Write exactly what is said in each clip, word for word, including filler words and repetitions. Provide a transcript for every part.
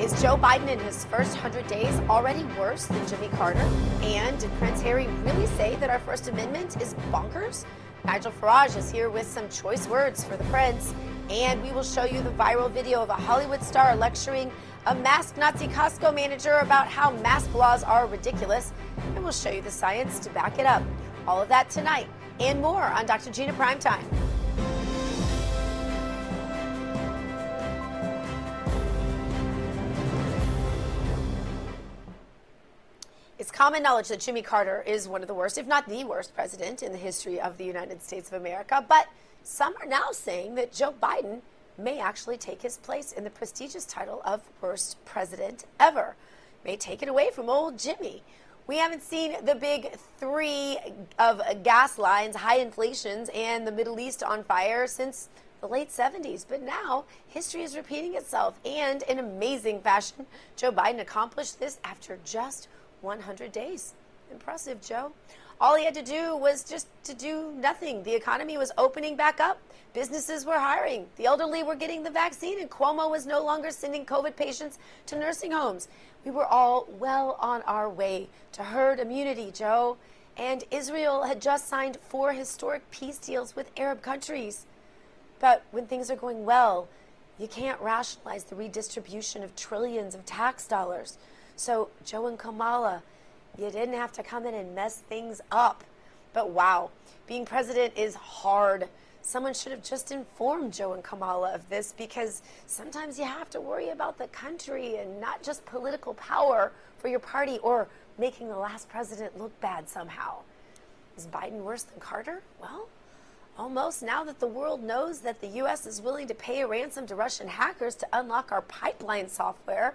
Is Joe Biden in his first one hundred days already worse than Jimmy Carter? And did Prince Harry really say that our First Amendment is bonkers? Nigel Farage is here with some choice words for the prince. And we will show you the viral video of a Hollywood star lecturing a masked Nazi Costco manager about how mask laws are ridiculous. And we'll show you the science to back it up. All of that tonight and more on Doctor Gina Primetime. It's common knowledge that Jimmy Carter is one of the worst, if not the worst, president in the history of the United States of America. But some are now saying that Joe Biden may actually take his place in the prestigious title of worst president ever. May take it away from old Jimmy. We haven't seen the big three of gas lines, high inflations, and the Middle East on fire since the late seventies. But now history is repeating itself. And in amazing fashion, Joe Biden accomplished this after just one hundred days. Impressive, Joe. All he had to do was just to do nothing. The economy was opening back up. Businesses were hiring. The elderly were getting the vaccine, and Cuomo was no longer sending COVID patients to nursing homes. We were all well on our way to herd immunity, Joe. And Israel had just signed four historic peace deals with Arab countries. But when things are going well, you can't rationalize the redistribution of trillions of tax dollars. So, Joe and Kamala, you didn't have to come in and mess things up. But wow, being president is hard. Someone should have just informed Joe and Kamala of this, because sometimes you have to worry about the country and not just political power for your party or making the last president look bad somehow. Is Biden worse than Carter? Well, almost. Now that the world knows that the U S is willing to pay a ransom to Russian hackers to unlock our pipeline software,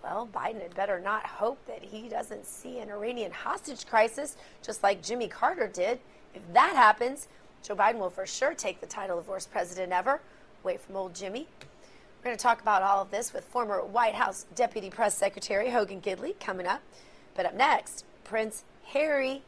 well, Biden had better not hope that he doesn't see an Iranian hostage crisis, just like Jimmy Carter did. If that happens, Joe Biden will for sure take the title of worst president ever, away from old Jimmy. We're going to talk about all of this with former White House Deputy Press Secretary Hogan Gidley coming up. But up next, Prince Harry.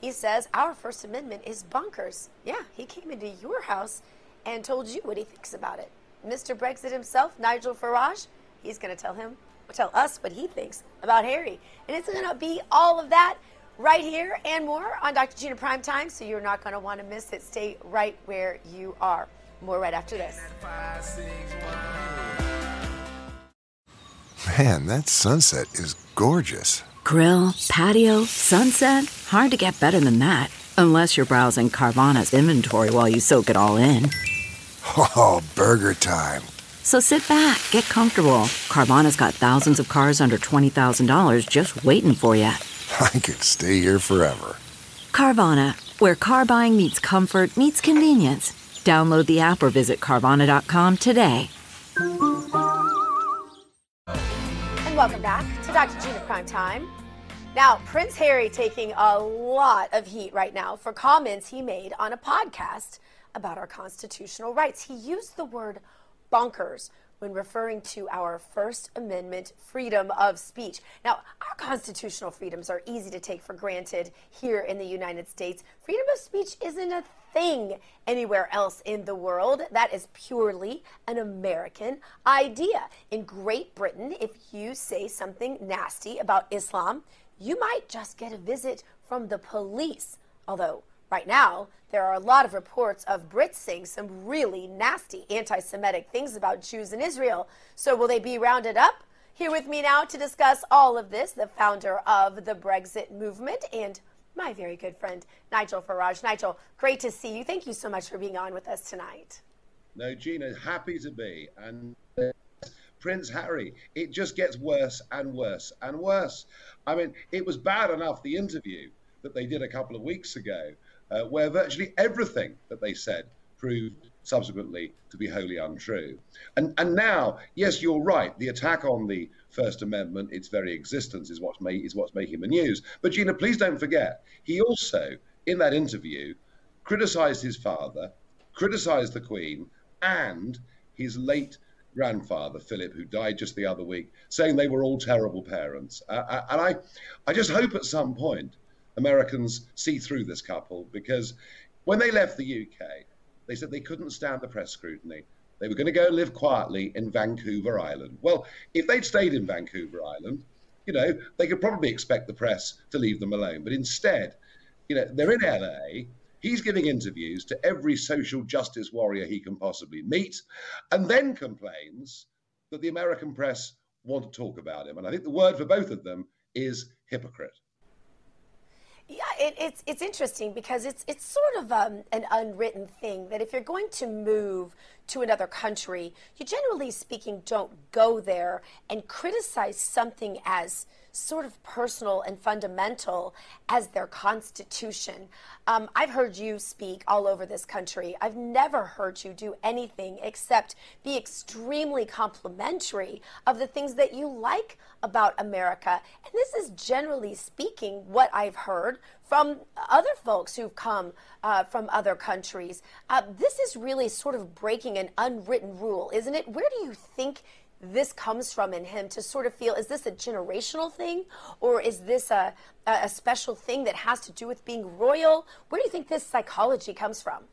He says our First Amendment is bonkers. Yeah, he came into your house and told you what he thinks about it. Mister Brexit himself, Nigel Farage, he's going to tell him tell us what he thinks about Harry. And it's going to be all of that right here and more on Doctor Gina Primetime, so you're not going to want to miss it. Stay right where you are. More right after this. Man, that sunset is gorgeous. Grill, patio, sunset. Hard to get better than that. Unless you're browsing Carvana's inventory while you soak it all in. Oh, burger time. So sit back, get comfortable. Carvana's got thousands of cars under twenty thousand dollars just waiting for you. I could stay here forever. Carvana, where car buying meets comfort meets convenience. Download the app or visit Carvana dot com today. And welcome back to Doctor Gina Primetime. Now, Prince Harry taking a lot of heat right now for comments he made on a podcast about our constitutional rights. He used the word bonkers when referring to our First Amendment freedom of speech. Now, our constitutional freedoms are easy to take for granted here in the United States. Freedom of speech isn't a thing anywhere else in the world. That is purely an American idea. In Great Britain, if you say something nasty about Islam, you might just get a visit from the police. Although, right now, there are a lot of reports of Brits saying some really nasty anti-Semitic things about Jews in Israel. So will they be rounded up? Here with me now to discuss all of this, the founder of the Brexit movement and my very good friend, Nigel Farage. Nigel, great to see you. Thank you so much for being on with us tonight. No, Gina, happy to be. And Prince Harry, it just gets worse and worse and worse. I mean, it was bad enough, the interview that they did a couple of weeks ago, Uh, where virtually everything that they said proved subsequently to be wholly untrue. And, and now, yes, you're right, the attack on the First Amendment, its very existence, is what's, made, is what's making the news. But, Gina, please don't forget, he also, in that interview, criticised his father, criticised the Queen, and his late grandfather, Philip, who died just the other week, saying they were all terrible parents. Uh, and I, I just hope at some point Americans see through this couple, because when they left the U K, they said they couldn't stand the press scrutiny. They were going to go and live quietly in Vancouver Island. Well, if they'd stayed in Vancouver Island, you know, they could probably expect the press to leave them alone. But instead, you know, they're in L A. He's giving interviews to every social justice warrior he can possibly meet, and then complains that the American press want to talk about him. And I think the word for both of them is hypocrite. Yeah, it, it's it's interesting because it's it's sort of um, an unwritten thing that if you're going to move to another country, you generally speaking don't go there and criticize something as sort of personal and fundamental as their constitution. Um, I've heard you speak all over this country. I've never heard you do anything except be extremely complimentary of the things that you like about America. And this is generally speaking what I've heard from other folks who've come uh, from other countries. Uh, this is really sort of breaking an unwritten rule, isn't it? Where do you think this comes from in him to sort of feel, is this a generational thing, or is this a, a special thing that has to do with being royal? Where do you think this psychology comes from?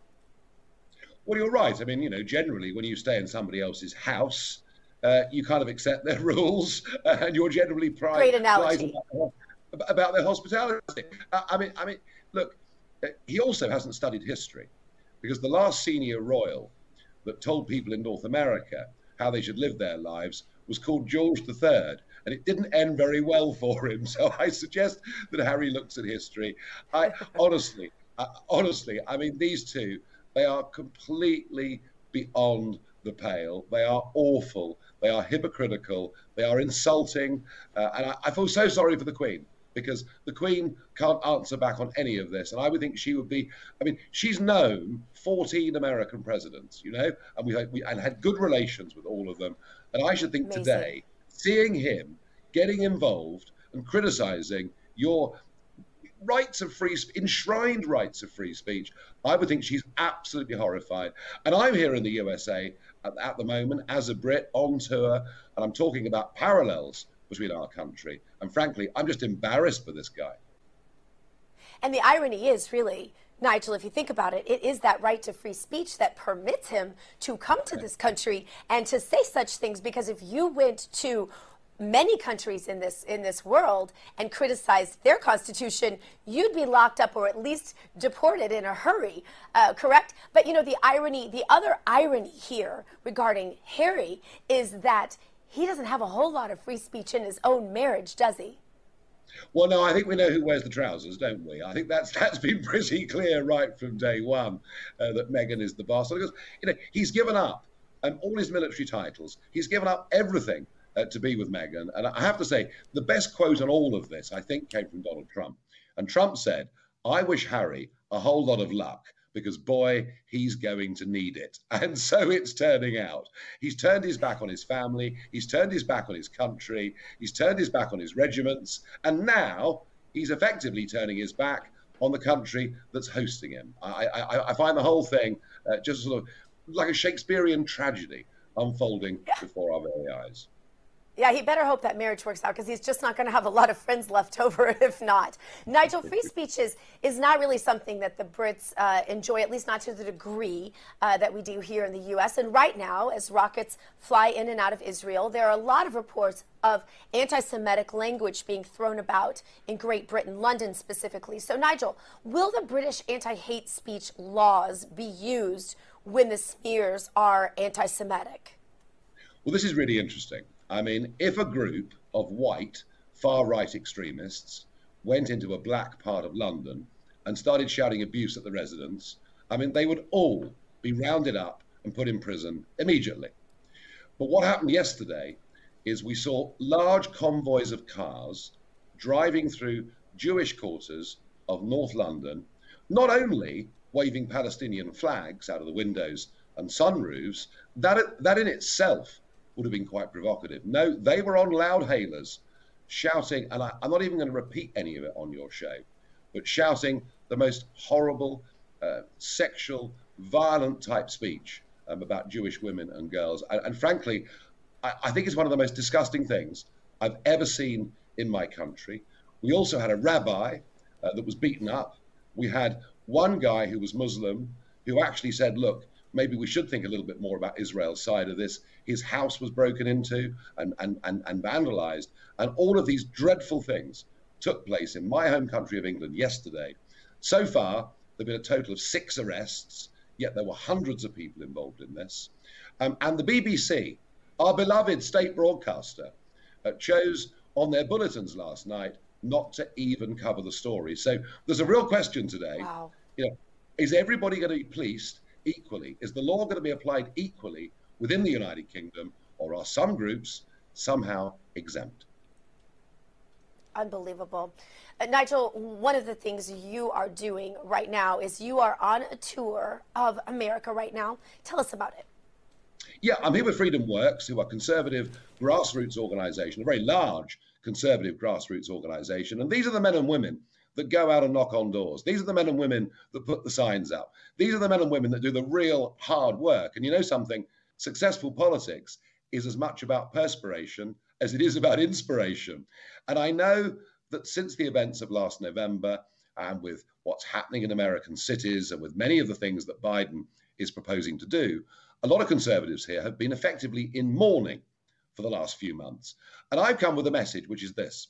Well, you're right. I mean, you know, generally when you stay in somebody else's house, uh, you kind of accept their rules, uh, and you're generally pride, Great analogy. Pride about, about their hospitality. Uh, I mean, I mean, look, he also hasn't studied history, because the last senior royal that told people in North America how they should live their lives was called George the Third, and it didn't end very well for him. So I suggest that Harry looks at history. I honestly, I, honestly, I mean, these two, they are completely beyond the pale. They are awful. They are hypocritical. They are insulting. Uh, and I, I feel so sorry for the Queen, because the Queen can't answer back on any of this. And I would think she would be, I mean, she's known fourteen American presidents, you know, and we had, we, and had good relations with all of them. And I should think Amazing. Today, seeing him getting involved and criticizing your rights of free, enshrined rights of free speech, I would think she's absolutely horrified. And I'm here in the U S A at, at the moment as a Brit on tour, and I'm talking about parallels between our country. And frankly, I'm just embarrassed for this guy. And the irony is, really, Nigel, if you think about it, it is that right to free speech that permits him to come to this country and to say such things, because if you went to many countries in this in this world and criticized their constitution, you'd be locked up or at least deported in a hurry, uh, correct? But, you know, the irony, the other irony here regarding Harry is that he doesn't have a whole lot of free speech in his own marriage, does he? Well, no, I think we know who wears the trousers, don't we? I think that's that's been pretty clear right from day one, uh, that Meghan is the boss. Because, you know, he's given up um, all his military titles. He's given up everything uh, to be with Meghan. And I have to say, the best quote on all of this, I think, came from Donald Trump. And Trump said, "I wish Harry a whole lot of luck, because, boy, he's going to need it." And so it's turning out. He's turned his back on his family. He's turned his back on his country. He's turned his back on his regiments. And now he's effectively turning his back on the country that's hosting him. I, I, I find the whole thing uh, just sort of like a Shakespearean tragedy unfolding yeah. before our very eyes. Yeah, he better hope that marriage works out, because he's just not going to have a lot of friends left over if not. Nigel, free speech is, is not really something that the Brits uh, enjoy, at least not to the degree uh, that we do here in the U S. And right now, as rockets fly in and out of Israel, there are a lot of reports of anti-Semitic language being thrown about in Great Britain, London specifically. So, Nigel, will the British anti-hate speech laws be used when the smears are anti-Semitic? Well, this is really interesting. I mean, if a group of white far-right extremists went into a black part of London and started shouting abuse at the residents, I mean, they would all be rounded up and put in prison immediately. But what happened yesterday is we saw large convoys of cars driving through Jewish quarters of North London, not only waving Palestinian flags out of the windows and sunroofs, that that in itself would have been quite provocative. No, they were on loudhailers shouting, and I, I'm not even going to repeat any of it on your show, but shouting the most horrible, uh, sexual, violent type speech um, about Jewish women and girls. And, and frankly, I, I think it's one of the most disgusting things I've ever seen in my country. We also had a rabbi uh, that was beaten up. We had one guy who was Muslim who actually said, look, maybe we should think a little bit more about Israel's side of this. His house was broken into and, and, and, and vandalized. And all of these dreadful things took place in my home country of England yesterday. So far, there've been a total of six arrests, yet there were hundreds of people involved in this. Um, and the B B C, our beloved state broadcaster, uh, chose on their bulletins last night not to even cover the story. So there's a real question today. Wow. You know, is everybody going to be policed equally? Is the law going to be applied equally within the United Kingdom, or are some groups somehow exempt? Unbelievable. Uh, Nigel, one of the things you are doing right now is you are on a tour of America right now. Tell us about it. Yeah, I'm here with Freedom Works, who are a conservative grassroots organization, a very large conservative grassroots organization. And these are the men and women that go out and knock on doors. These are the men and women that put the signs up. These are the men and women that do the real hard work. And you know something, successful politics is as much about perspiration as it is about inspiration. And I know that since the events of last November, and with what's happening in American cities, and with many of the things that Biden is proposing to do, a lot of conservatives here have been effectively in mourning for the last few months. And I've come with a message, which is this.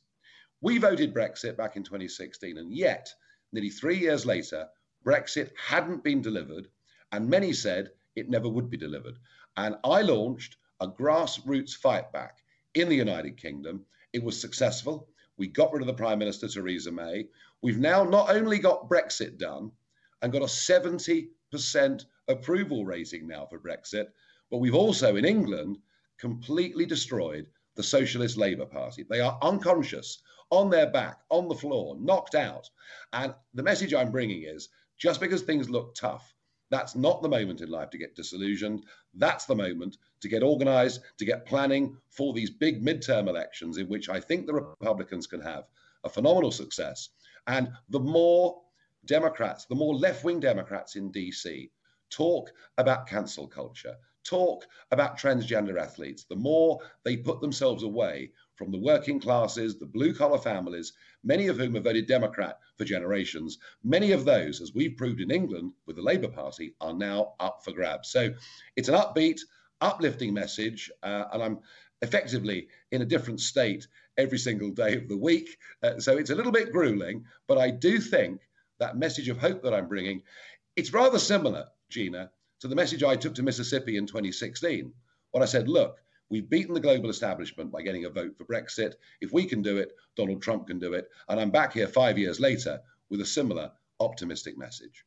We voted Brexit back in twenty sixteen, and yet, nearly three years later, Brexit hadn't been delivered, and many said it never would be delivered. And I launched a grassroots fight back in the United Kingdom. It was successful. We got rid of the Prime Minister, Theresa May. We've now not only got Brexit done and got a seventy percent approval rating now for Brexit, but we've also, in England, completely destroyed the Socialist Labour Party. They are unconscious, on their back, on the floor, knocked out. And the message I'm bringing is, just because things look tough, that's not the moment in life to get disillusioned. That's the moment to get organized, to get planning for these big midterm elections in which I think the Republicans can have a phenomenal success. And the more Democrats, the more left-wing Democrats in D C talk about cancel culture, talk about transgender athletes, the more they put themselves away from the working classes, the blue-collar families, many of whom have voted Democrat for generations. Many of those, as we've proved in England with the Labour Party, are now up for grabs. So it's an upbeat, uplifting message, uh, and I'm effectively in a different state every single day of the week. Uh, so it's a little bit grueling, but I do think that message of hope that I'm bringing, it's rather similar, Gina, to the message I took to Mississippi in twenty sixteen, when I said, look, we've beaten the global establishment by getting a vote for Brexit. If we can do it, Donald Trump can do it. And I'm back here five years later with a similar optimistic message.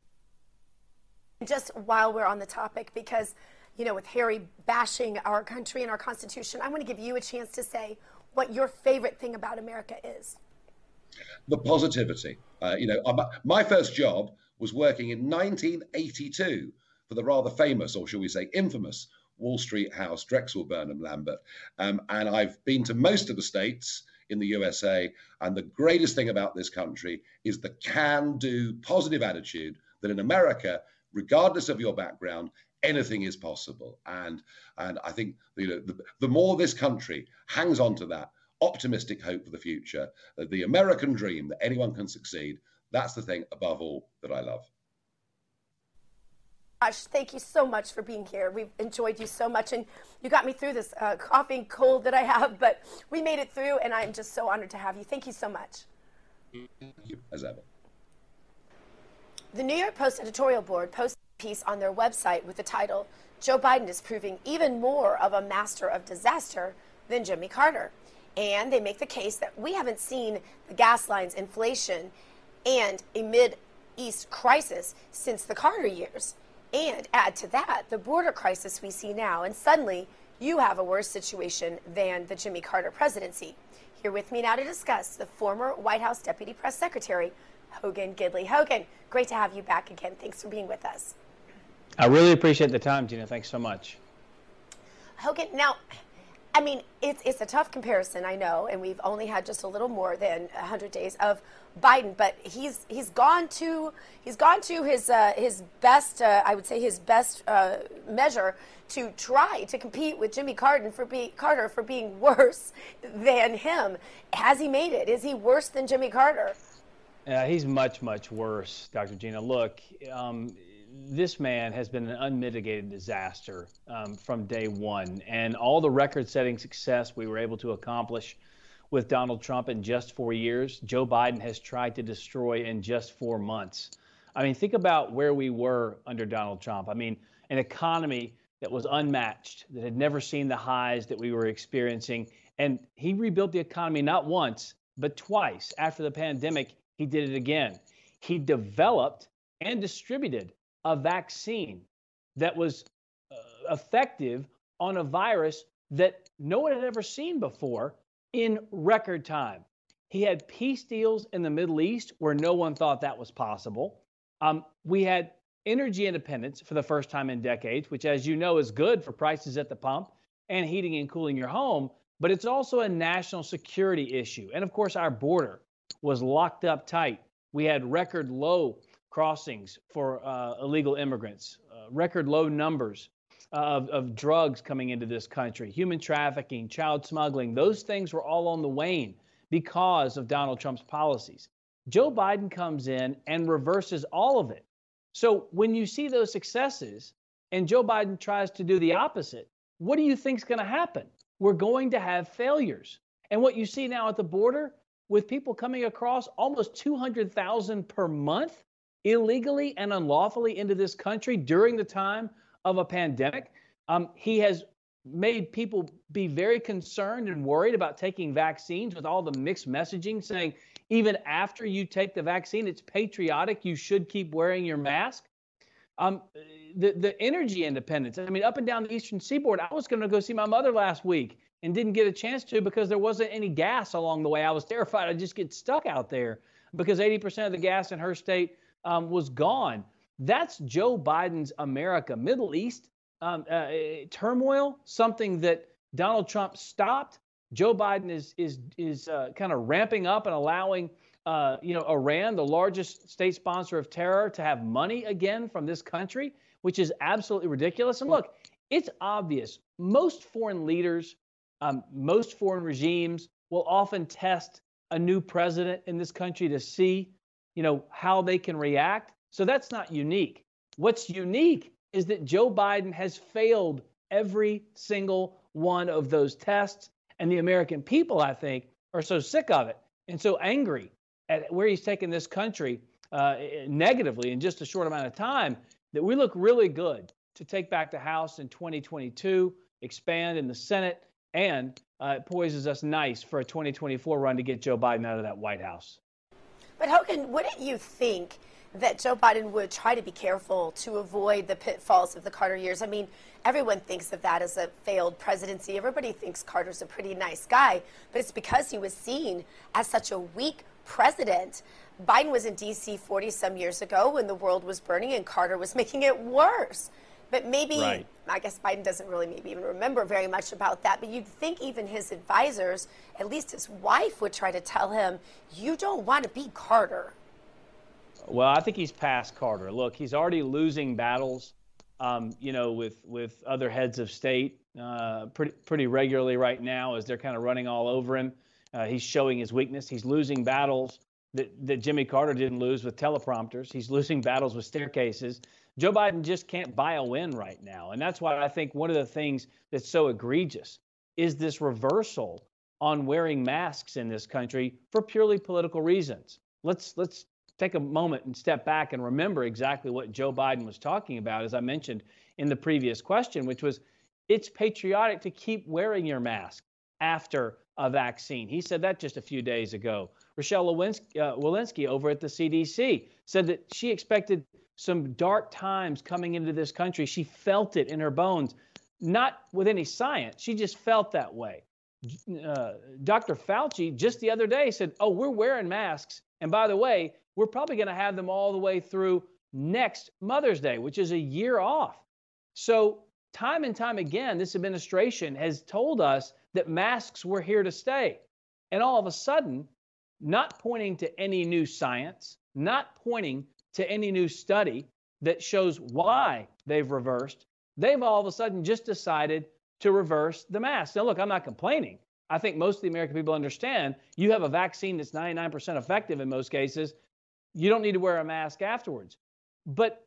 Just while we're on the topic, because, you know, with Harry bashing our country and our Constitution, I want to give you a chance to say what your favorite thing about America is. The positivity. Uh, you know, my first job was working in nineteen eighty-two for the rather famous, or shall we say infamous, Wall Street house, Drexel Burnham Lambert. Um, and I've been to most of the states in the U S A, and the greatest thing about this country is the can-do positive attitude that in America, regardless of your background, anything is possible. And and I think, you know, the, the more this country hangs on to that optimistic hope for the future, the American dream that anyone can succeed, that's the thing above all that I love. Gosh, thank you so much for being here. We've enjoyed you so much, and you got me through this uh, coughing cold that I have, but we made it through, and I'm just so honored to have you. Thank you so much. Thank you, as ever. The New York Post editorial board posted a piece on their website with the title, Joe Biden is proving even more of a master of disaster than Jimmy Carter. And they make the case that we haven't seen the gas lines, inflation, and a Mid-East crisis since the Carter years. And add to that the border crisis we see now, and suddenly you have a worse situation than the Jimmy Carter presidency. Here with me now to discuss the former White House Deputy Press Secretary, Hogan Gidley. Hogan, great to have you back again. Thanks for being with us. I really appreciate the time, Gina. Thanks so much. Hogan, now, I mean, it's, it's a tough comparison, I know, and we've only had just a little more than one hundred days of Biden, but he's he's gone to he's gone to his uh, his best, uh, I would say, his best uh, measure to try to compete with Jimmy Carter for be, Carter for being worse than him. Has he made it? Is he worse than Jimmy Carter? Yeah, he's much, much worse, Doctor Gina. Look, um, this man has been an unmitigated disaster um, from day one, and all the record-setting success we were able to accomplish with Donald Trump in just four years, Joe Biden has tried to destroy in just four months. I mean, think about where we were under Donald Trump. I mean, an economy that was unmatched, that had never seen the highs that we were experiencing. And he rebuilt the economy not once, but twice. After the pandemic, he did it again. He developed and distributed a vaccine that was uh, effective on a virus that no one had ever seen before in record time. He had peace deals in the Middle East where no one thought that was possible. Um, we had energy independence for the first time in decades, which, as you know, is good for prices at the pump and heating and cooling your home, but it's also a national security issue. And of course, our border was locked up tight. We had record low crossings for uh, illegal immigrants, uh, record low numbers Of, of drugs coming into this country, human trafficking, child smuggling. Those things were all on the wane because of Donald Trump's policies. Joe Biden comes in and reverses all of it. So when you see those successes and Joe Biden tries to do the opposite, what do you think is going to happen? We're going to have failures. And what you see now at the border with people coming across almost two hundred thousand per month illegally and unlawfully into this country during the time of a pandemic. Um, he has made people be very concerned and worried about taking vaccines with all the mixed messaging saying, even after you take the vaccine, it's patriotic, you should keep wearing your mask. Um, the, the energy independence, I mean, up and down the Eastern Seaboard, I was going to go see my mother last week and didn't get a chance to because there wasn't any gas along the way. I was terrified I'd just get stuck out there because eighty percent of the gas in her state um, was gone. That's Joe Biden's America. Middle East um, uh, turmoil, something that Donald Trump stopped. Joe Biden is is is uh, kind of ramping up and allowing uh, you know Iran, the largest state sponsor of terror, to have money again from this country, which is absolutely ridiculous. And look, it's obvious. Most foreign leaders, um, most foreign regimes will often test a new president in this country to see, you know, how they can react. So that's not unique. What's unique is that Joe Biden has failed every single one of those tests. And the American people, I think, are so sick of it and so angry at where he's taken this country uh, negatively in just a short amount of time that we look really good to take back the House in twenty twenty-two, expand in the Senate, and uh, it poises us nice for a twenty twenty-four run to get Joe Biden out of that White House. But Hogan, wouldn't you think that Joe Biden would try to be careful to avoid the pitfalls of the Carter years? I mean, everyone thinks of that as a failed presidency. Everybody thinks Carter's a pretty nice guy, but it's because he was seen as such a weak president. Biden was in D C forty some years ago when the world was burning and Carter was making it worse. But maybe, right. I guess Biden doesn't really maybe even remember very much about that, but you'd think even his advisors, at least his wife, would try to tell him, you don't want to be Carter. Well, I think he's past Carter. Look, he's already losing battles, um, you know, with with other heads of state uh, pretty pretty regularly right now as they're kind of running all over him. Uh, he's showing his weakness. He's losing battles that, that Jimmy Carter didn't lose with teleprompters. He's losing battles with staircases. Joe Biden just can't buy a win right now. And that's why I think one of the things that's so egregious is this reversal on wearing masks in this country for purely political reasons. Let's let's. Take a moment and step back and remember exactly what Joe Biden was talking about, as I mentioned in the previous question, which was it's patriotic to keep wearing your mask after a vaccine. He said that just a few days ago. Rochelle Walensky, uh, Walensky over at the C D C said that she expected some dark times coming into this country. She felt it in her bones, not with any science. She just felt that way. Uh, Doctor Fauci just the other day said, oh, we're wearing masks. And by the way, we're probably going to have them all the way through next Mother's Day, which is a year off. So time and time again, this administration has told us that masks were here to stay. And all of a sudden, not pointing to any new science, not pointing to any new study that shows why they've reversed, they've all of a sudden just decided to reverse the mask. Now, look, I'm not complaining. I think most of the American people understand you have a vaccine that's ninety-nine percent effective in most cases. You don't need to wear a mask afterwards. But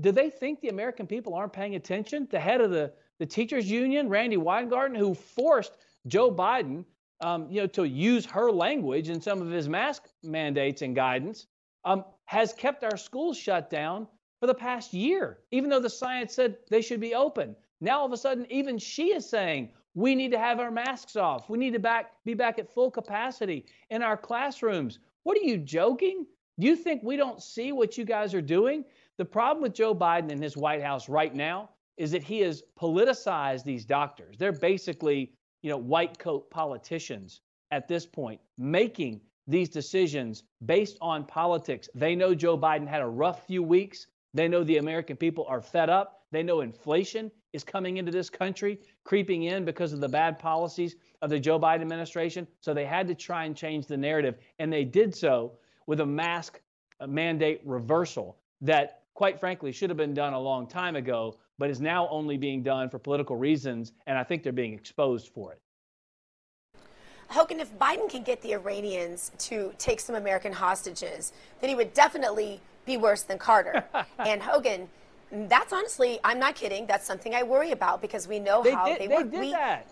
do they think the American people aren't paying attention? The head of the, the teachers union, Randy Weingarten, who forced Joe Biden um, you know, to use her language in some of his mask mandates and guidance, um, has kept our schools shut down for the past year, even though the science said they should be open. Now, all of a sudden, even she is saying, we need to have our masks off. We need to back, be back at full capacity in our classrooms. What are you, joking? Do you think we don't see what you guys are doing? The problem with Joe Biden and his White House right now is that he has politicized these doctors. They're basically, you know, white coat politicians at this point, making these decisions based on politics. They know Joe Biden had a rough few weeks. They know the American people are fed up. They know inflation is coming into this country, creeping in because of the bad policies of the Joe Biden administration. So they had to try and change the narrative. And they did so with a mask mandate reversal that, quite frankly, should have been done a long time ago, but is now only being done for political reasons. And I think they're being exposed for it. Hogan, if Biden can get the Iranians to take some American hostages, then he would definitely be worse than Carter. And Hogan, that's honestly, I'm not kidding, that's something I worry about, because we know they how did, they, they work. Did we, that.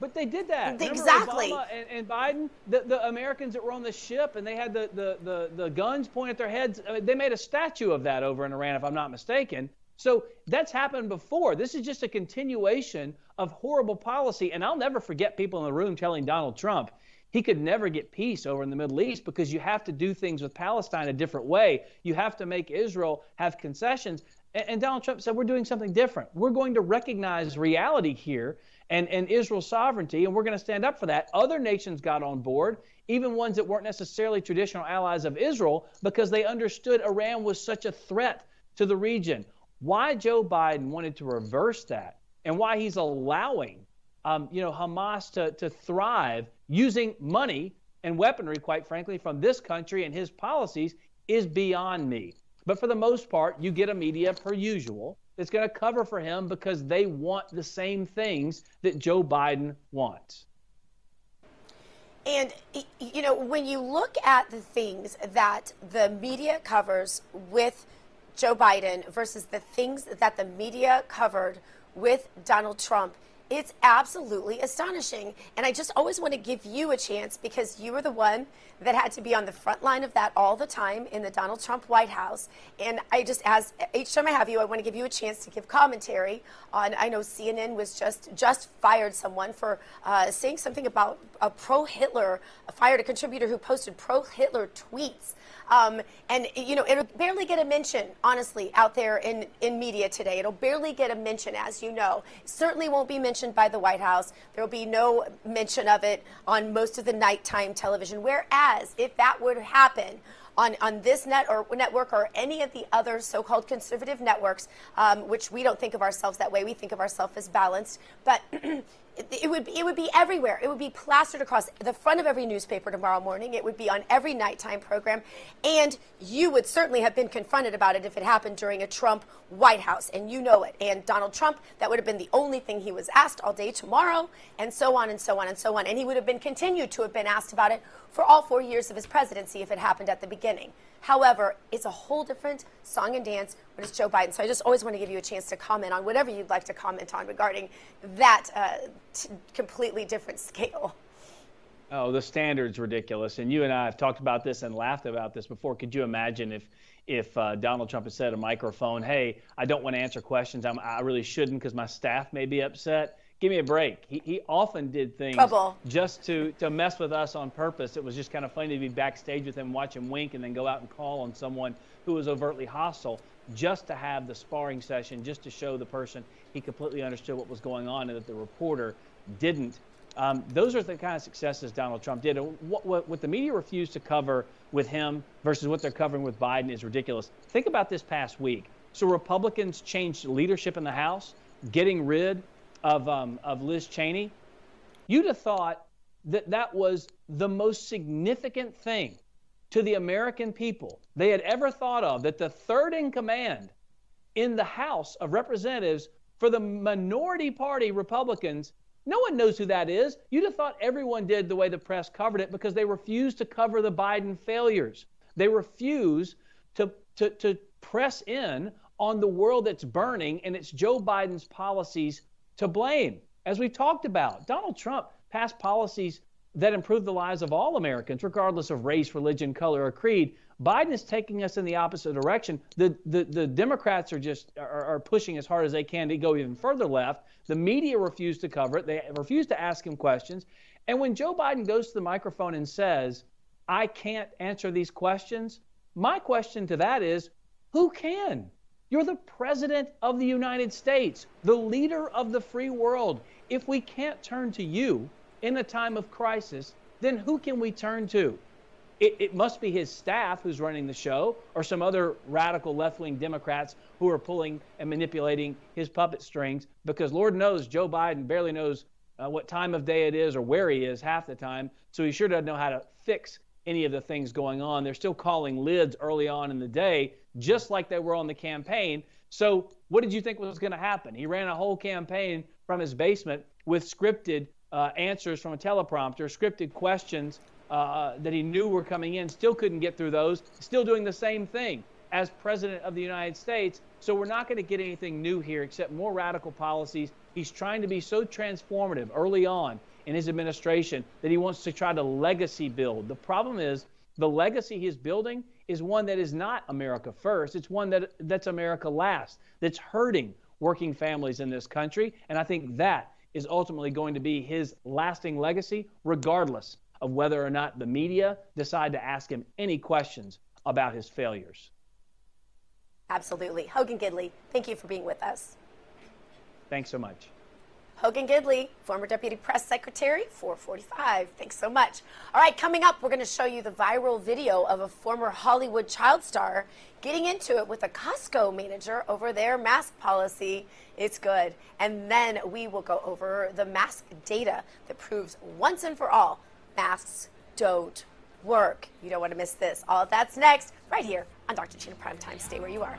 But they did that. They, exactly. Obama and, and Biden, the, the Americans that were on the ship and they had the, the, the, the guns pointed at their heads, I mean, they made a statue of that over in Iran, if I'm not mistaken. So that's happened before. This is just a continuation of horrible policy. And I'll never forget people in the room telling Donald Trump he could never get peace over in the Middle East because you have to do things with Palestine a different way. You have to make Israel have concessions. And, and Donald Trump said, we're doing something different. We're going to recognize reality here and, and Israel's sovereignty, and we're going to stand up for that. Other nations got on board, even ones that weren't necessarily traditional allies of Israel, because they understood Iran was such a threat to the region. Why Joe Biden wanted to reverse that and why he's allowing um, you know, Hamas to, to thrive using money and weaponry, quite frankly, from this country and his policies is beyond me. But for the most part, you get a media per usual that's going to cover for him because they want the same things that Joe Biden wants. And, you know, when you look at the things that the media covers with Joe Biden versus the things that the media covered with Donald Trump, it's absolutely astonishing. And I just always want to give you a chance, because you were the one that had to be on the front line of that all the time in the Donald Trump White House. And I just, as each time I have you, I want to give you a chance to give commentary on, I know C N N was just, just fired someone for uh, saying something about a pro-Hitler, fired a contributor who posted pro-Hitler tweets. Um, and, you know, it'll barely get a mention, honestly, out there in, in media today. It'll barely get a mention, as you know. It certainly won't be mentioned by the White House. There will be no mention of it on most of the nighttime television. Whereas, if that would happen on, on this net or network or any of the other so-called conservative networks, um, which we don't think of ourselves that way, we think of ourselves as balanced, but It would, it would be everywhere. It would be plastered across the front of every newspaper tomorrow morning. It would be on every nighttime program. And you would certainly have been confronted about it if it happened during a Trump White House. And you know it. And Donald Trump, that would have been the only thing he was asked all day tomorrow, and so on and so on and so on. And he would have been continued to have been asked about it for all four years of his presidency if it happened at the beginning. However, it's a whole different song and dance when it's Joe Biden. So I just always want to give you a chance to comment on whatever you'd like to comment on regarding that uh, t- completely different scale. Oh, the standard's ridiculous. And you and I have talked about this and laughed about this before. Could you imagine if if uh, Donald Trump had said at a microphone, hey, I don't want to answer questions. I'm, I really shouldn't because my staff may be upset. Give me a break. He, he often did things Trouble. just to, to mess with us on purpose. It was just kind of funny to be backstage with him, watch him wink, and then go out and call on someone who was overtly hostile just to have the sparring session, just to show the person he completely understood what was going on and that the reporter didn't Um, those are the kind of successes Donald Trump did. What, what, what the media refused to cover with him versus what they're covering with Biden is ridiculous. Think about this past week. So Republicans changed leadership in the House, getting rid of um, of Liz Cheney. You'd have thought that that was the most significant thing to the American people they had ever thought of, that the third in command in the House of Representatives for the minority party Republicans, no one knows who that is. You'd have thought everyone did the way the press covered it, because they refused to cover the Biden failures. They refuse to, to, to press in on the world that's burning, and it's Joe Biden's policies to blame. As we talked about, Donald Trump passed policies that improve the lives of all Americans, regardless of race, religion, color, or creed. Biden is taking us in the opposite direction. The the, the Democrats are just are, are pushing as hard as they can to go even further left. The media refused to cover it. They refused to ask him questions. And when Joe Biden goes to the microphone and says, "I can't answer these questions," my question to that is, who can? You're the president of the United States, the leader of the free world. If we can't turn to you in a time of crisis, then who can we turn to? It, it must be his staff who's running the show, or some other radical left-wing Democrats who are pulling and manipulating his puppet strings, because Lord knows Joe Biden barely knows uh, what time of day it is or where he is half the time, so he sure doesn't know how to fix any of the things going on. They're still calling lids early on in the day, just like they were on the campaign. So what did you think was going to happen? He ran a whole campaign from his basement with scripted Uh, answers from a teleprompter, scripted questions uh, that he knew were coming in, still couldn't get through those, still doing the same thing as president of the United States. So we're not going to get anything new here except more radical policies. He's trying to be so transformative early on in his administration that he wants to try to legacy build. The problem is the legacy he's building is one that is not America first. It's one that that's America last, that's hurting working families in this country. And I think that is ultimately going to be his lasting legacy, regardless of whether or not the media decide to ask him any questions about his failures. Absolutely. Hogan Gidley, thank you for being with us. Thanks so much. Hogan Gidley, former Deputy Press Secretary, four forty-five. Thanks so much. All right, coming up, we're going to show you the viral video of a former Hollywood child star getting into it with a Costco manager over their mask policy. It's good. And then we will go over the mask data that proves once and for all, masks don't work. You don't want to miss this. All of that's next, right here on Doctor Gina Primetime. Stay where you are.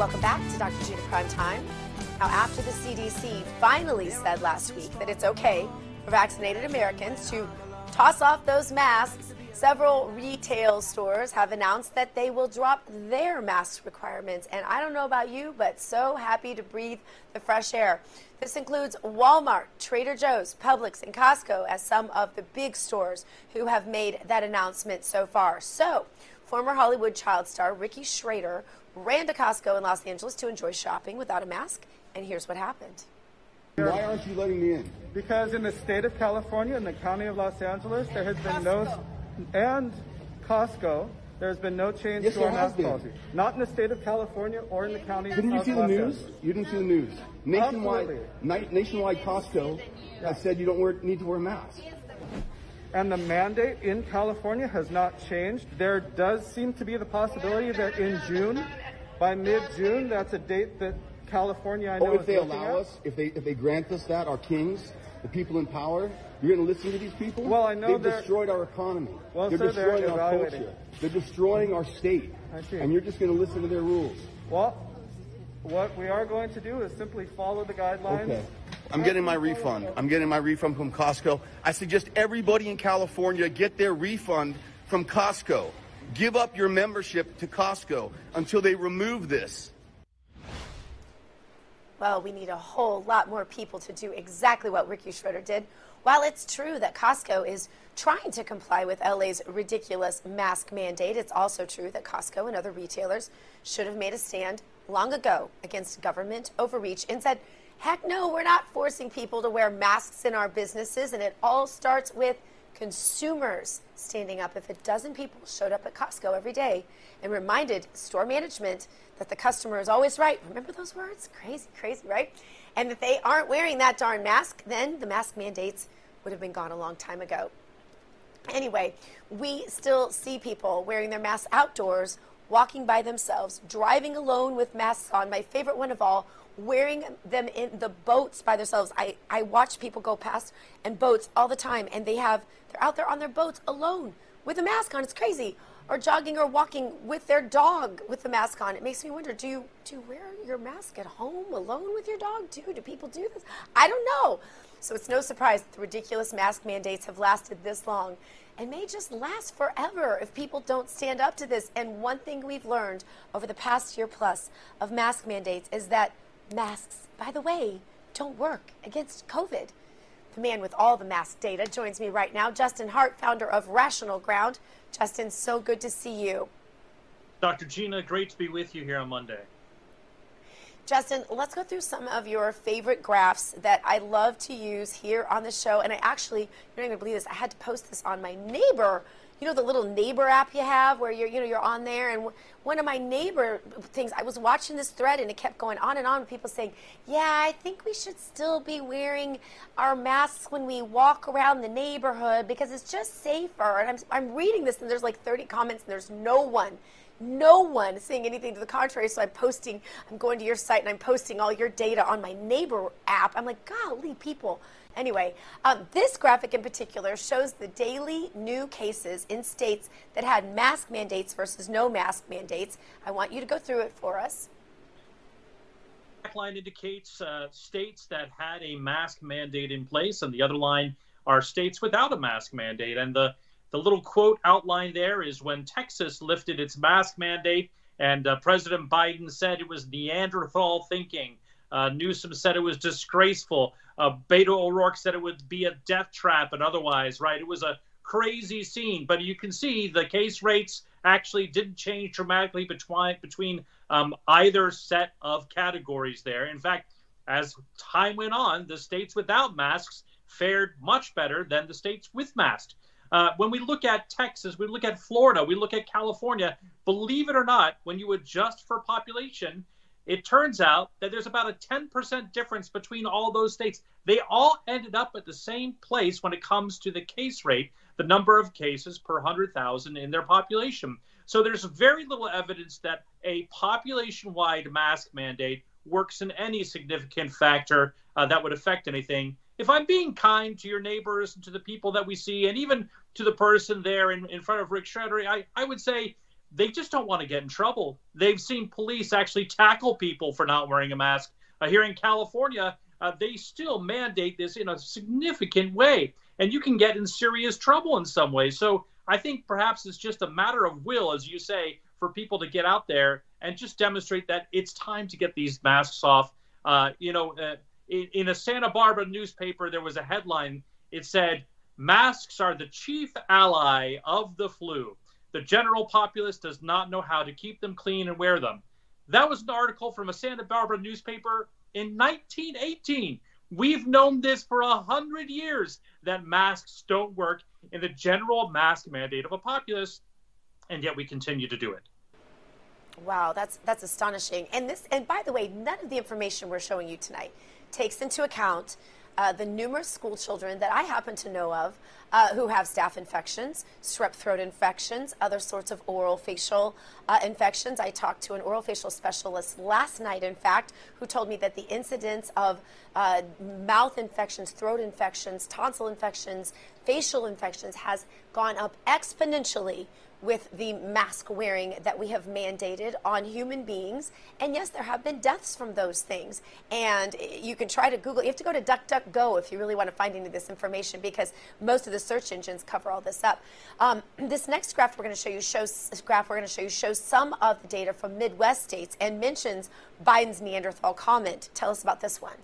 Welcome back to Doctor Gina Primetime. Now, after the C D C finally said last week that it's okay for vaccinated Americans to toss off those masks, several retail stores have announced that they will drop their mask requirements. And I don't know about you, but so happy to breathe the fresh air. This includes Walmart, Trader Joe's, Publix, and Costco as some of the big stores who have made that announcement so far. So, former Hollywood child star Ricky Schroder ran to Costco in Los Angeles to enjoy shopping without a mask, and here's what happened. Why aren't you letting me in? Because in the state of California, in the county of Los Angeles, and there has been Costco. no, and Costco, there has been no change yes, to our mask policy. Not in the state of California or in the county of Los Angeles. Didn't you see the news? You didn't see the news. Nationwide, na- nationwide Costco yeah. said you don't wear, need to wear a mask. And the mandate in California has not changed. There does seem to be the possibility that in June, by mid-June, that's a date that California, I know, oh, if is they allow at. us, if they if they grant us that, our kings, the people in power, you're going to listen to these people? Well, I know they've destroyed our economy. Well, they're sir, destroying they're our culture. They're destroying our state. I see. And you're just going to listen to their rules. Well, what we are going to do is simply follow the guidelines. Okay. I'm getting my refund. I'm getting my refund from Costco. I suggest everybody in California get their refund from Costco. Give up your membership to Costco until they remove this. Well, we need a whole lot more people to do exactly what Ricky Schroder did. While it's true that Costco is trying to comply with L A's ridiculous mask mandate, it's also true that Costco and other retailers should have made a stand long ago against government overreach and said, heck no, we're not forcing people to wear masks in our businesses. And it all starts with consumers standing up. If a dozen people showed up at Costco every day and reminded store management that the customer is always right, remember those words? Crazy, crazy, right? And that they aren't wearing that darn mask, then the mask mandates would have been gone a long time ago. Anyway, we still see people wearing their masks outdoors, walking by themselves, driving alone with masks on. My favorite one of all, wearing them in the boats by themselves. I, I watch people go past and boats all the time, and they have, they're out there on their boats alone with a mask on. It's crazy. Or jogging or walking with their dog with the mask on. It makes me wonder, do you, do you wear your mask at home alone with your dog too? Do people do this? I don't know. So it's no surprise that the ridiculous mask mandates have lasted this long and may just last forever if people don't stand up to this. And one thing we've learned over the past year plus of mask mandates is that masks, by the way, don't work against COVID. The man with all the mask data joins me right now, Justin Hart, founder of Rational Ground. Justin, so good to see you. Doctor Gina, great to be with you here on Monday. Justin, let's go through some of your favorite graphs that I love to use here on the show. And I actually, you're not going to believe this, I had to post this on my neighbor. You know, the little neighbor app you have where you're, you know, you're on there. And one of my neighbor things, I was watching this thread and it kept going on and on with people saying, yeah, I think we should still be wearing our masks when we walk around the neighborhood because it's just safer. And I'm, I'm reading this and there's like thirty comments and there's no one, no one saying anything to the contrary. So I'm posting, I'm going to your site and I'm posting all your data on my neighbor app. I'm like, golly, people. Anyway, um, this graphic in particular shows the daily new cases in states that had mask mandates versus no mask mandates. I want you to go through it for us. The black line indicates uh, states that had a mask mandate in place, and the other line are states without a mask mandate. And the, the little quote outlined there is when Texas lifted its mask mandate, and uh, President Biden said it was Neanderthal thinking. Uh, Newsom said it was disgraceful. Uh, Beto O'Rourke said it would be a death trap and otherwise, right? It was a crazy scene. But you can see the case rates actually didn't change dramatically between, between um, either set of categories there. In fact, as time went on, the states without masks fared much better than the states with masks. Uh, when we look at Texas, we look at Florida, we look at California, believe it or not, when you adjust for population, it turns out that there's about a ten percent difference between all those states. They all ended up at the same place when it comes to the case rate, the number of cases per one hundred thousand in their population. So there's very little evidence that a population-wide mask mandate works in any significant factor uh, that would affect anything. If I'm being kind to your neighbors and to the people that we see, and even to the person there in, in front of Rick Schroder, I, I would say, they just don't want to get in trouble. They've seen police actually tackle people for not wearing a mask. Uh, here in California, uh, they still mandate this in a significant way, and you can get in serious trouble in some ways. So I think perhaps it's just a matter of will, as you say, for people to get out there and just demonstrate that it's time to get these masks off. Uh, you know, uh, in, in a Santa Barbara newspaper, there was a headline. It said, "Masks are the chief ally of the flu. The general populace does not know how to keep them clean and wear them." That was an article from a Santa Barbara newspaper in nineteen eighteen. We've known this for a hundred years, that masks don't work in the general mask mandate of a populace, and yet we continue to do it. Wow, that's that's astonishing. And this, and by the way, none of the information we're showing you tonight takes into account Uh, the numerous school children that I happen to know of uh, who have staph infections, strep throat infections, other sorts of oral facial uh, infections. I talked to an oral facial specialist last night, in fact, who told me that the incidence of uh, mouth infections, throat infections, tonsil infections, facial infections has gone up exponentially with the mask wearing that we have mandated on human beings. And yes, there have been deaths from those things. And you can try to Google, you have to go to DuckDuckGo if you really want to find any of this information, because most of the search engines cover all this up. Um, this next graph we're going to show you shows graph we're going to show you shows some of the data from Midwest states and mentions Biden's Neanderthal comment. Tell us about this one.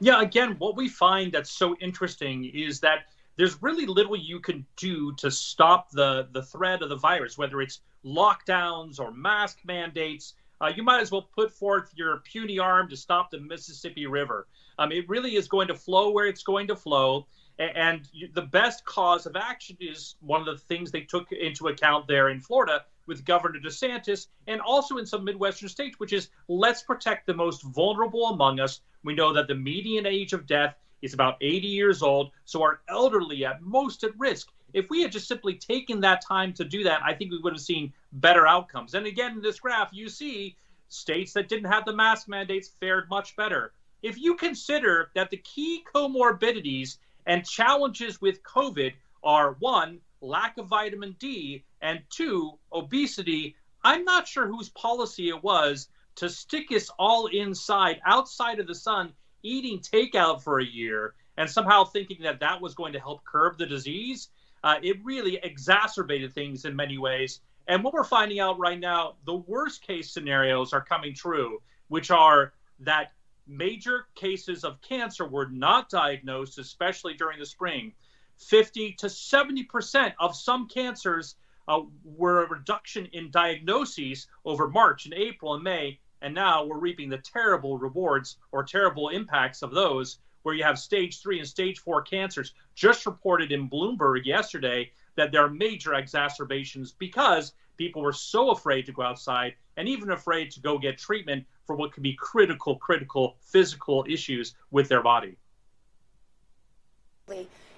Yeah, again, what we find that's so interesting is that there's really little you can do to stop the, the threat of the virus, whether it's lockdowns or mask mandates. Uh, you might as well put forth your puny arm to stop the Mississippi River. Um, it really is going to flow where it's going to flow. And, and you, the best cause of action is one of the things they took into account there in Florida with Governor DeSantis, and also in some Midwestern states, which is let's protect the most vulnerable among us. We know that the median age of death is about eighty years old, so our elderly at most at risk. If we had just simply taken that time to do that, I think we would have seen better outcomes. And again, in this graph, you see states that didn't have the mask mandates fared much better. If you consider that the key comorbidities and challenges with COVID are, one, lack of vitamin D, and two, obesity, I'm not sure whose policy it was to stick us all inside, outside of the sun, eating takeout for a year, and somehow thinking that that was going to help curb the disease. Uh, it really exacerbated things in many ways. And what we're finding out right now, the worst case scenarios are coming true, which are that major cases of cancer were not diagnosed, especially during the spring. fifty to seventy percent of some cancers uh, were a reduction in diagnoses over March and April and May. And now we're reaping the terrible rewards or terrible impacts of those, where you have stage three and stage four cancers. Just reported in Bloomberg yesterday that there are major exacerbations because people were so afraid to go outside and even afraid to go get treatment for what can be critical, critical physical issues with their body.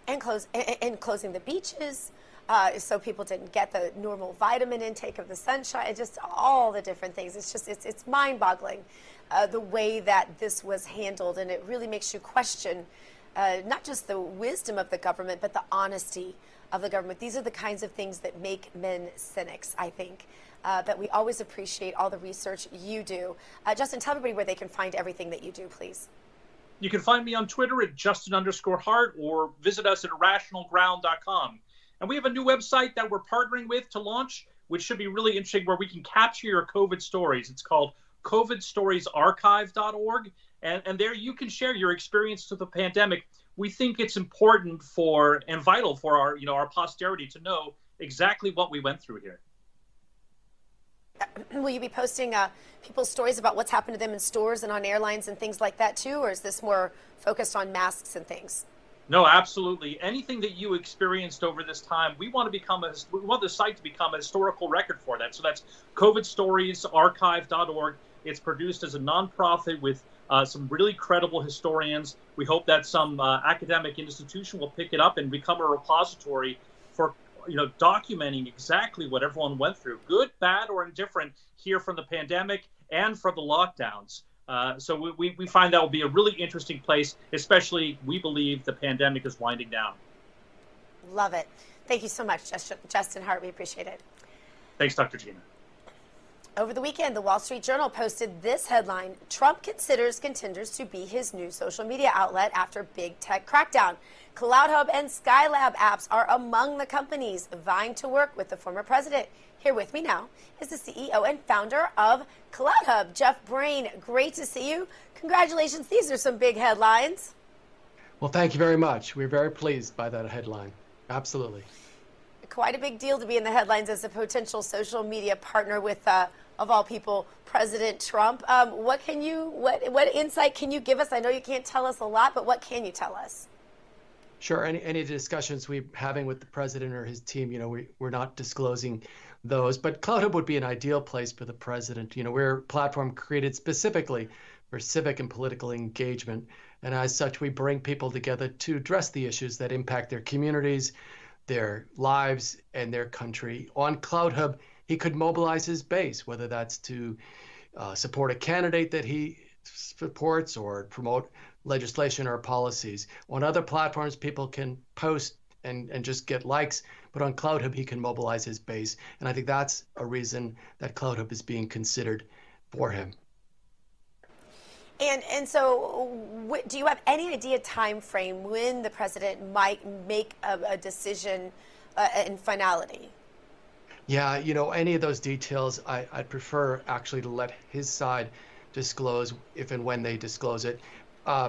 And, close, and, and closing the beaches. Uh, so people didn't get the normal vitamin intake of the sunshine, just all the different things. It's just, it's, it's mind-boggling uh, the way that this was handled, and it really makes you question uh, not just the wisdom of the government, but the honesty of the government. These are the kinds of things that make men cynics, I think, uh, but we always appreciate all the research you do. Uh, Justin, tell everybody where they can find everything that you do, please. You can find me on Twitter at Justin underscore Hart, or visit us at rational ground dot com. And we have a new website that we're partnering with to launch, which should be really interesting, where we can capture your COVID stories. It's called covid stories archive dot org. And, and there you can share your experience with the pandemic. We think it's important for and vital for our, you know, our posterity to know exactly what we went through here. Will you be posting uh, people's stories about what's happened to them in stores and on airlines and things like that too? Or is this more focused on masks and things? No, absolutely. Anything that you experienced over this time, we want to become a, we want the site to become a historical record for that. So that's covid stories archive dot org. It's produced as a nonprofit with uh, some really credible historians. We hope that some uh, academic institution will pick it up and become a repository for, you know, documenting exactly what everyone went through, good, bad, or indifferent, here from the pandemic and from the lockdowns. Uh, so we, we find that will be a really interesting place, especially we believe the pandemic is winding down. Love it. Thank you so much, Justin, Justin Hart. We appreciate it. Thanks, Doctor Gina. Over the weekend, the Wall Street Journal posted this headline: Trump considers contenders to be his new social media outlet after big tech crackdown. CloudHub and Skylab apps are among the companies vying to work with the former president. Here with me now is the C E O and founder of CloudHub, Jeff Brain. Great to see you. Congratulations. These are some big headlines. Well, thank you very much. We're very pleased by that headline. Absolutely. Quite a big deal to be in the headlines as a potential social media partner with uh, of all people, President Trump. Um, what can you, what what insight can you give us? I know you can't tell us a lot, but what can you tell us? Sure. Any any discussions we're having with the president or his team, you know, we, we're not disclosing those. But CloudHub would be an ideal place for the president. You know, we're a platform created specifically for civic and political engagement. And as such, we bring people together to address the issues that impact their communities, their lives, and their country. On CloudHub, he could mobilize his base, whether that's to uh, support a candidate that he supports or promote legislation or policies. On other platforms, people can post and, and just get likes. But on CloudHub, he can mobilize his base. And I think that's a reason that CloudHub is being considered for him. And and so, what, do you have any idea time frame when the president might make a, a decision uh, in finality? Yeah, you know, any of those details, I, I'd prefer actually to let his side disclose if and when they disclose it. Uh,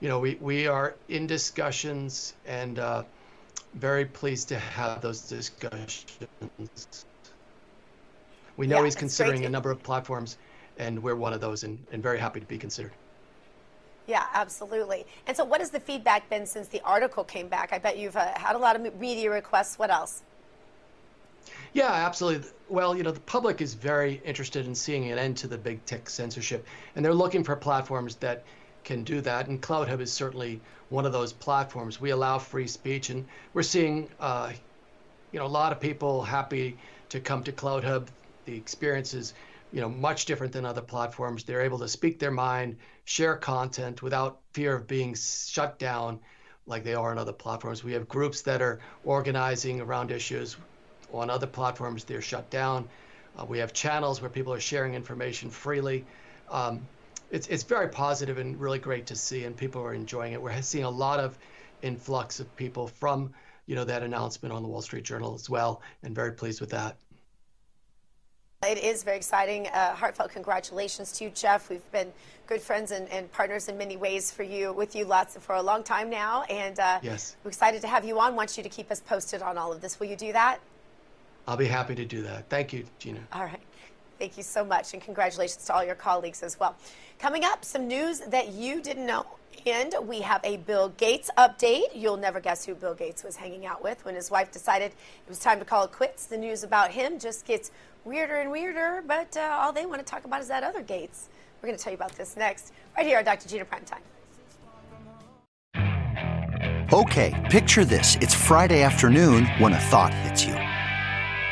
you know, we, we are in discussions and uh, very pleased to have those discussions. We know yeah, he's considering a number of platforms, and we're one of those, and, and very happy to be considered. Yeah, absolutely. And so what has the feedback been since the article came back? I bet you've uh, had a lot of media requests. What else? Yeah, absolutely. Well, you know, the public is very interested in seeing an end to the big tech censorship, and they're looking for platforms that can do that, and CloudHub is certainly one of those platforms. We allow free speech, and we're seeing, uh, you know, a lot of people happy to come to CloudHub. The experience is, you know, much different than other platforms. They're able to speak their mind, share content without fear of being shut down like they are on other platforms. We have groups that are organizing around issues. On other platforms, they're shut down. Uh, we have channels where people are sharing information freely. Um, it's, it's very positive and really great to see, and people are enjoying it. We're seeing a lot of influx of people from, you know, that announcement on the Wall Street Journal as well, and very pleased with that. It is very exciting. Uh, heartfelt congratulations to you, Jeff. We've been good friends and, and partners in many ways for you, with you lots for a long time now. And uh, yes. We're excited to have you on. Want you to keep us posted on all of this. Will you do that? I'll be happy to do that. Thank you, Gina. All right. Thank you so much. And congratulations to all your colleagues as well. Coming up, some news that you didn't know. And we have a Bill Gates update. You'll never guess who Bill Gates was hanging out with when his wife decided it was time to call it quits. The news about him just gets weirder and weirder, but uh, all they want to talk about is that other Gates. We're going to tell you about this next, right here on Doctor Gina Primetime. Okay, picture this. It's Friday afternoon when a thought hits you.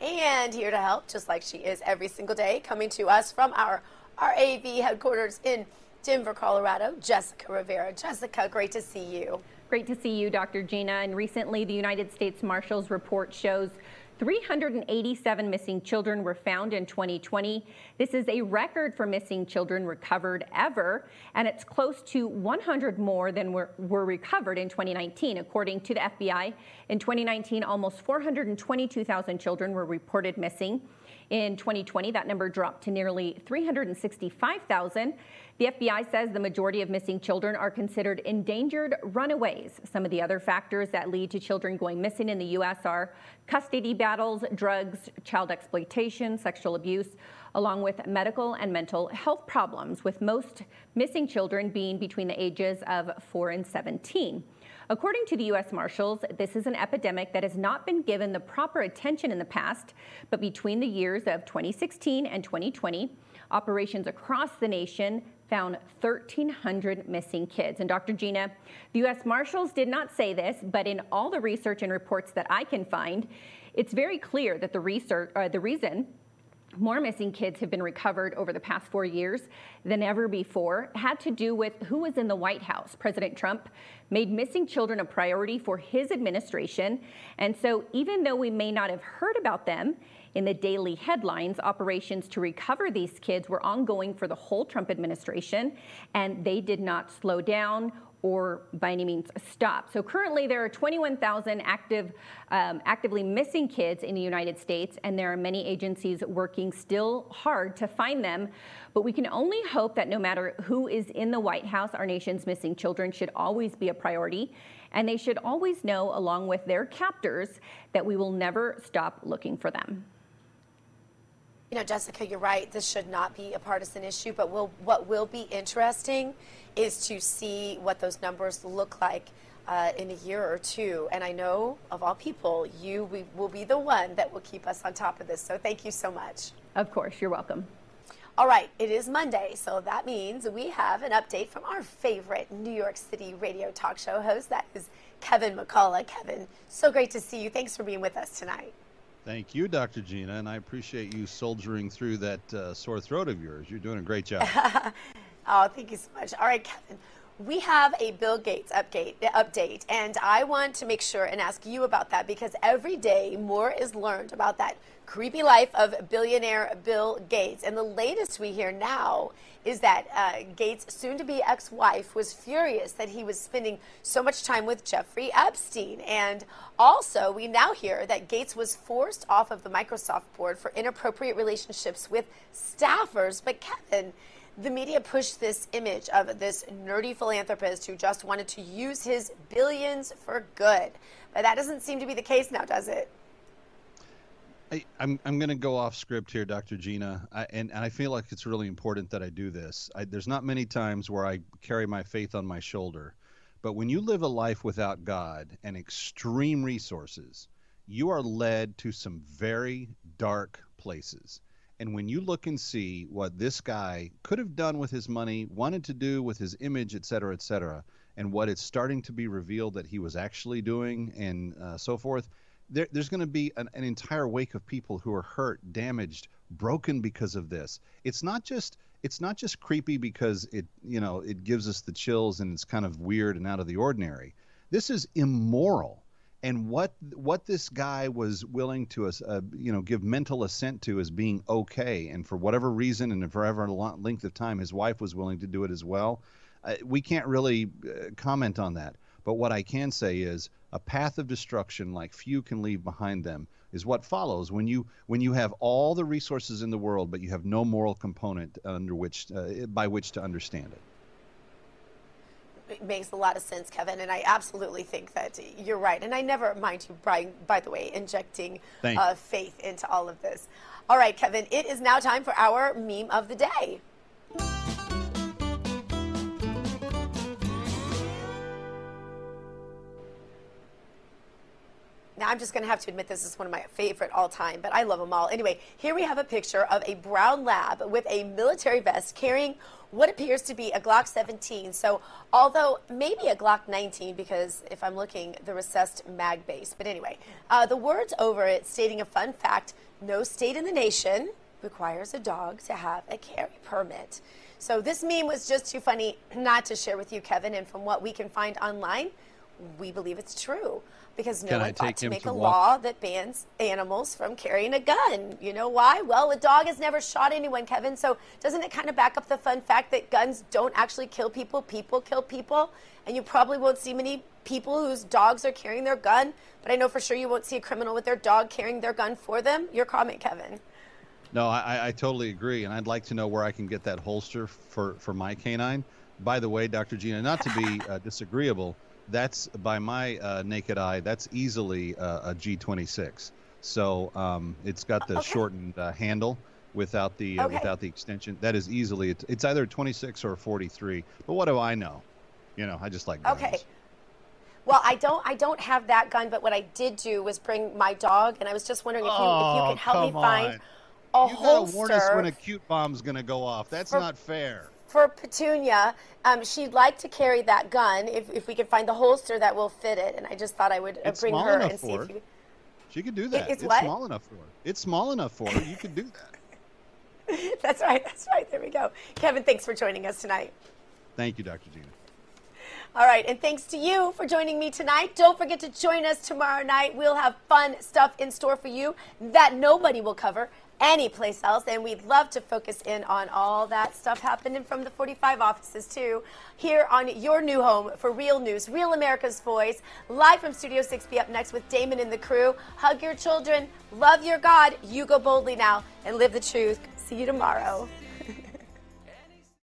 And here to help, just like she is every single day, coming to us from our R A V headquarters in Denver, Colorado, Jessica Rivera. Jessica, great to see you. Great to see you, Doctor Gina. And recently, the United States Marshals report shows three hundred eighty-seven missing children were found in twenty twenty. This is a record for missing children recovered ever, and it's close to one hundred more than were, were recovered in twenty nineteen. According to the F B I, in twenty nineteen, almost four hundred twenty-two thousand children were reported missing. In twenty twenty, that number dropped to nearly three hundred sixty-five thousand. The F B I says the majority of missing children are considered endangered runaways. Some of the other factors that lead to children going missing in the U S are custody battles, drugs, child exploitation, sexual abuse, along with medical and mental health problems, with most missing children being between the ages of four and seventeen. According to the U S Marshals, this is an epidemic that has not been given the proper attention in the past, but between the years of twenty sixteen and twenty twenty, operations across the nation found one thousand three hundred missing kids. And Doctor Gina, the U S Marshals did not say this, but in all the research and reports that I can find, it's very clear that the research, uh, the reason more missing kids have been recovered over the past four years than ever before had to do with who was in the White House. President Trump made missing children a priority for his administration. And so even though we may not have heard about them in the daily headlines, operations to recover these kids were ongoing for the whole Trump administration, and they did not slow down or by any means stop. So currently there are twenty-one thousand active, um, actively missing kids in the United States, and there are many agencies working still hard to find them. But we can only hope that no matter who is in the White House, our nation's missing children should always be a priority, and they should always know, along with their captors, that we will never stop looking for them. you know, Jessica, you're right. This should not be a partisan issue, but will, what will be interesting is to see what those numbers look like uh, in a year or two. And I know, of all people, you we, will be the one that will keep us on top of this. So thank you so much. Of course. You're welcome. All right, it is Monday, so that means we have an update from our favorite New York City radio talk show host. That is Kevin McCullough. Kevin, so great to see you. Thanks for being with us tonight. Thank you, Doctor Gina, and I appreciate you soldiering through that uh, sore throat of yours. You're doing a great job. Oh, thank you so much. All right, Kevin, we have a Bill Gates update, update, and I want to make sure and ask you about that, because every day more is learned about that creepy life of billionaire Bill Gates. And the latest we hear now is that uh, Gates' soon-to-be ex-wife was furious that he was spending so much time with Jeffrey Epstein. And also, we now hear that Gates was forced off of the Microsoft board for inappropriate relationships with staffers. But Kevin, the media pushed this image of this nerdy philanthropist who just wanted to use his billions for good. But that doesn't seem to be the case now, does it? I, I'm, I'm going to go off script here, Doctor Gina, I, and, and I feel like it's really important that I do this. I, there's not many times where I carry my faith on my shoulder, but when you live a life without God and extreme resources, you are led to some very dark places. And when you look and see what this guy could have done with his money, wanted to do with his image, et cetera, et cetera, and what it's starting to be revealed that he was actually doing and uh, so forth, There, there's going to be an, an entire wake of people who are hurt, damaged, broken because of this. It's not just it's not just creepy because it you know it gives us the chills and it's kind of weird and out of the ordinary. This is immoral, and what what this guy was willing to uh, you know give mental assent to as being okay, and for whatever reason and for whatever length of time his wife was willing to do it as well. Uh, we can't really uh, comment on that. But what I can say is a path of destruction like few can leave behind them is what follows when you when you have all the resources in the world, but you have no moral component under which uh, by which to understand it. It makes a lot of sense, Kevin, and I absolutely think that you're right. And I never mind you, Brian, by the way, injecting uh, faith into all of this. All right, Kevin, it is now time for our meme of the day. Now, I'm just going to have to admit this is one of my favorite all time, but I love them all. Anyway, here we have a picture of a brown lab with a military vest carrying what appears to be a Glock seventeen. So, although maybe a Glock nineteen, because if I'm looking, the recessed mag base. But anyway, uh, the words over it stating a fun fact: no state in the nation requires a dog to have a carry permit. So this meme was just too funny not to share with you, Kevin, and from what we can find online, we believe it's true, because no one thought to make a law that bans animals from carrying a gun. You know why? Well, a dog has never shot anyone, Kevin, so doesn't it kind of back up the fun fact that guns don't actually kill people, people kill people? And you probably won't see many people whose dogs are carrying their gun, but I know for sure you won't see a criminal with their dog carrying their gun for them. Your comment, Kevin. No, I, I totally agree, and I'd like to know where I can get that holster for, for my canine. By the way, Doctor Gina, not to be uh, disagreeable, that's, by my uh, naked eye, that's easily uh, a G twenty-six. So um, it's got the okay. shortened uh, handle without the uh, okay. without the extension. That is easily, it's either a twenty-six or a forty-three. But what do I know? You know, I just like guns. Okay. Well, I don't I don't have that gun, but what I did do was bring my dog, and I was just wondering if you oh, if you could help me find on. a you holster. You gotta warn us when a cute bomb's gonna go off. That's for- not fair. For Petunia, um, she'd like to carry that gun if, if we could find the holster that will fit it. And I just thought I would uh, bring her and see if you... She could do that. It, it's it's small enough for her. It's small enough for her. You could do that. That's right. That's right. There we go. Kevin, thanks for joining us tonight. Thank you, Doctor Gina. All right, and thanks to you for joining me tonight. Don't forget to join us tomorrow night. We'll have fun stuff in store for you that nobody will cover anyplace else, and we'd love to focus in on all that stuff happening from the forty-five offices too, here on your new home for real news, Real America's Voice, live from Studio six. Be up next with Damon and the crew. Hug your children, love your God, you go boldly now, and live the truth. See you tomorrow.